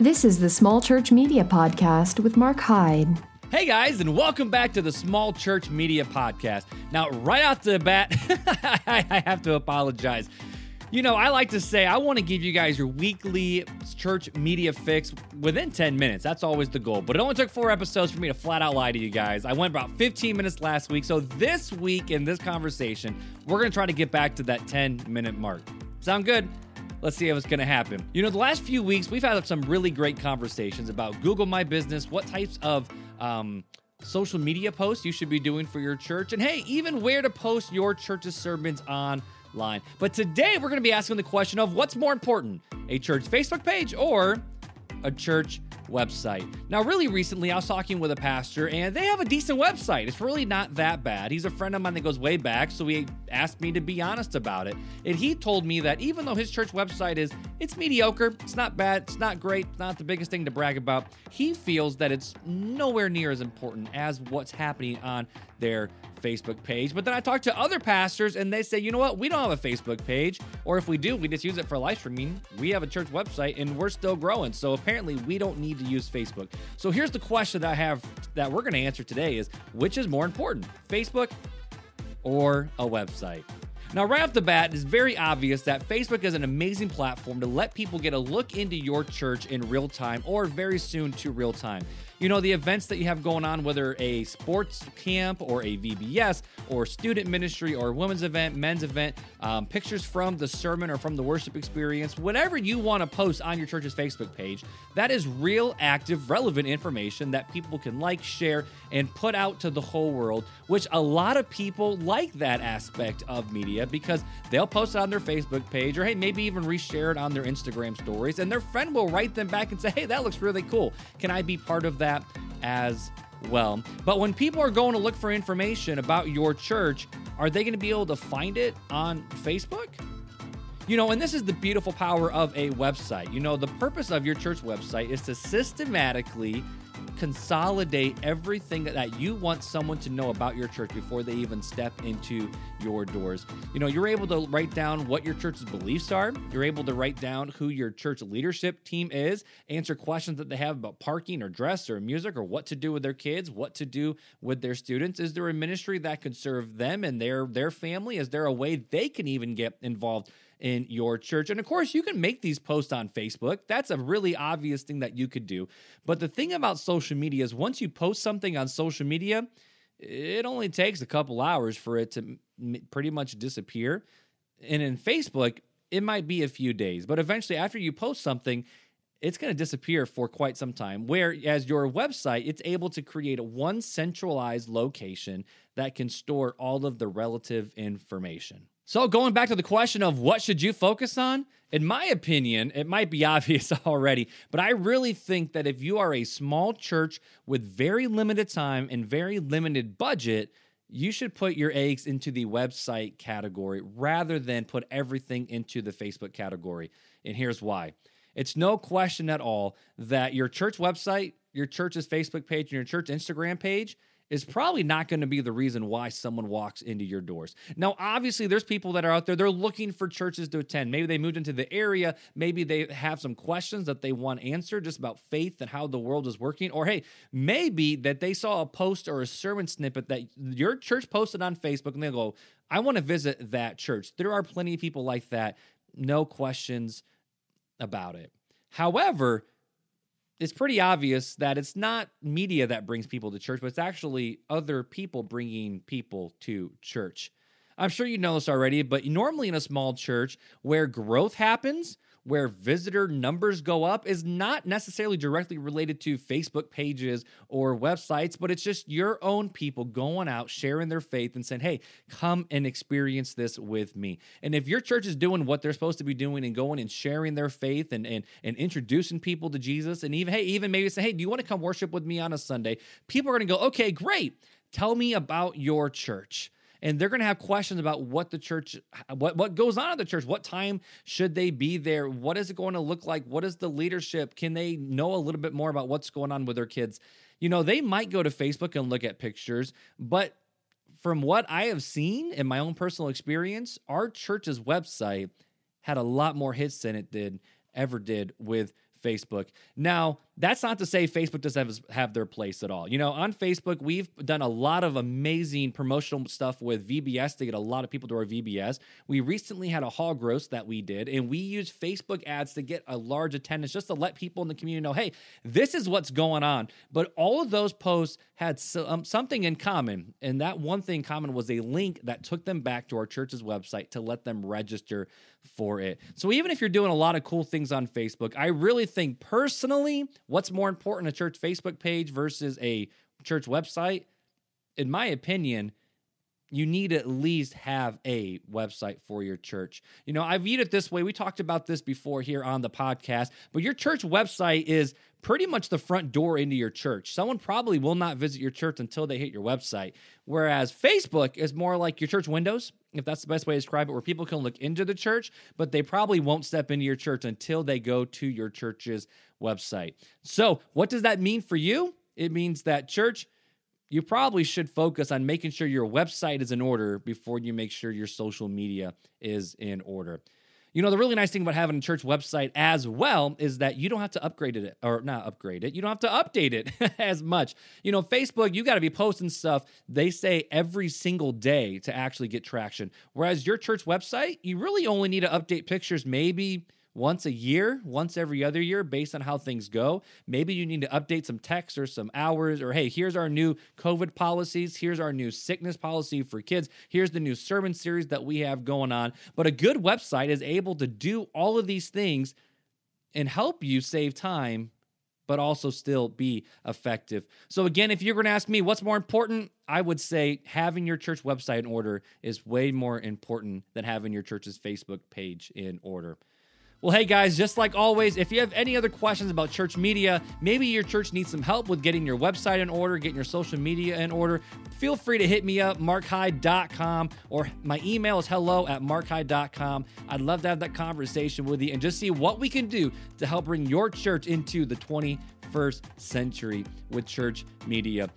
This is the Small Church Media Podcast with Mark Hyde. Hey guys, and welcome back to the Small Church Media Podcast. Now, right out the bat, I have to apologize. You know, I like to say I want to give you guys your weekly church media fix within 10 minutes. That's always the goal. But it only took 4 episodes for me to flat out lie to you guys. I went about 15 minutes last week. So this week in this conversation, we're going to try to get back to that 10-minute mark. Sound good? Let's see what's going to happen. You know, the last few weeks, we've had some really great conversations about Google My Business, what types of social media posts you should be doing for your church, and hey, even where to post your church's sermons online. But today we're going to be asking the question of what's more important, a church Facebook page or a church website. Now, really recently, I was talking with a pastor, and they have a decent website. It's really not that bad. He's a friend of mine that goes way back, so he asked me to be honest about it. And he told me that even though his church website it's mediocre, it's not bad, it's not great, it's not the biggest thing to brag about, he feels that it's nowhere near as important as what's happening on their Facebook page. But then I talked to other pastors, and they say, you know what? We don't have a Facebook page, or if we do, we just use it for live streaming. We have a church website, and we're still growing, so apparently we don't need to use Facebook. So here's the question that I have that we're going to answer today is, which is more important, Facebook or a website? Now, right off the bat, it's very obvious that Facebook is an amazing platform to let people get a look into your church in real time or very soon to real time. You know, the events that you have going on, whether a sports camp or a VBS or student ministry or women's event, men's event, pictures from the sermon or from the worship experience, whatever you want to post on your church's Facebook page, that is real, active, relevant information that people can like, share, and put out to the whole world, which a lot of people like that aspect of media, because they'll post it on their Facebook page or, hey, maybe even reshare it on their Instagram stories, and their friend will write them back and say, hey, that looks really cool. Can I be part of that as well? But when people are going to look for information about your church, are they going to be able to find it on Facebook? You know, and this is the beautiful power of a website. You know, the purpose of your church website is to systematically consolidate everything that you want someone to know about your church before they even step into your doors. You know, you're able to write down what your church's beliefs are. You're able to write down who your church leadership team is, answer questions that they have about parking or dress or music or what to do with their kids, what to do with their students. Is there a ministry that could serve them and their family? Is there a way they can even get involved in your church? And of course, you can make these posts on Facebook. That's a really obvious thing that you could do. But the thing about social media is once you post something on social media, it only takes a couple hours for it to pretty much disappear. And in Facebook, it might be a few days, but eventually after you post something, it's going to disappear for quite some time, whereas your website, it's able to create one centralized location that can store all of the relative information. So going back to the question of what should you focus on, in my opinion, it might be obvious already, but I really think that if you are a small church with very limited time and very limited budget, you should put your eggs into the website category rather than put everything into the Facebook category. And here's why. It's no question at all that your church website, your church's Facebook page, and your church Instagram page is probably not going to be the reason why someone walks into your doors. Now, obviously, there's people that are out there, they're looking for churches to attend. Maybe they moved into the area. Maybe they have some questions that they want answered just about faith and how the world is working. Or, hey, maybe that they saw a post or a sermon snippet that your church posted on Facebook, and they go, I want to visit that church. There are plenty of people like that. No questions about it. However, it's pretty obvious that it's not media that brings people to church, but it's actually other people bringing people to church. I'm sure you know this already, but normally in a small church where growth happens, where visitor numbers go up, is not necessarily directly related to Facebook pages or websites, but it's just your own people going out, sharing their faith and saying, hey, come and experience this with me. And if your church is doing what they're supposed to be doing and going and sharing their faith and introducing people to Jesus, and even, hey, even maybe say, hey, do you want to come worship with me on a Sunday? People are going to go, okay, great. Tell me about your church. And they're going to have questions about what the church, what goes on at the church. What time should they be there? What is it going to look like? What is the leadership? Can they know a little bit more about what's going on with their kids? You know, they might go to Facebook and look at pictures, but from what I have seen in my own personal experience, our church's website had a lot more hits than it ever did with Facebook. Now, that's not to say Facebook doesn't have their place at all. You know, on Facebook, we've done a lot of amazing promotional stuff with VBS to get a lot of people to our VBS. We recently had a hog roast that we did, and we used Facebook ads to get a large attendance just to let people in the community know, hey, this is what's going on. But all of those posts had something in common, and that one thing in common was a link that took them back to our church's website to let them register for it. So even if you're doing a lot of cool things on Facebook, I really think personally, what's more important, a church Facebook page versus a church website? In my opinion, you need to at least have a website for your church. You know, I viewed it this way. We talked about this before here on the podcast, but your church website is pretty much the front door into your church. Someone probably will not visit your church until they hit your website, whereas Facebook is more like your church windows, if that's the best way to describe it, where people can look into the church, but they probably won't step into your church until they go to your church's website. So what does that mean for you? It means that, church, you probably should focus on making sure your website is in order before you make sure your social media is in order. You know, the really nice thing about having a church website as well is that you don't have to you don't have to update it as much. You know, Facebook, you got to be posting stuff, they say, every single day to actually get traction. Whereas your church website, you really only need to update pictures maybe once a year, once every other year, based on how things go. Maybe you need to update some text or some hours, or, hey, here's our new COVID policies, here's our new sickness policy for kids, here's the new sermon series that we have going on. But a good website is able to do all of these things and help you save time, but also still be effective. So again, if you're going to ask me what's more important, I would say having your church website in order is way more important than having your church's Facebook page in order. Well, hey guys, just like always, if you have any other questions about church media, maybe your church needs some help with getting your website in order, getting your social media in order, feel free to hit me up, markhyde.com, or my email is hello@markhyde.com. I'd love to have that conversation with you and just see what we can do to help bring your church into the 21st century with church media.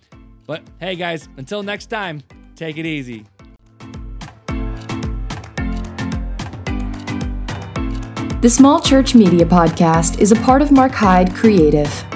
But hey guys, until next time, take it easy. The Small Church Media Podcast is a part of Mark Hyde Creative.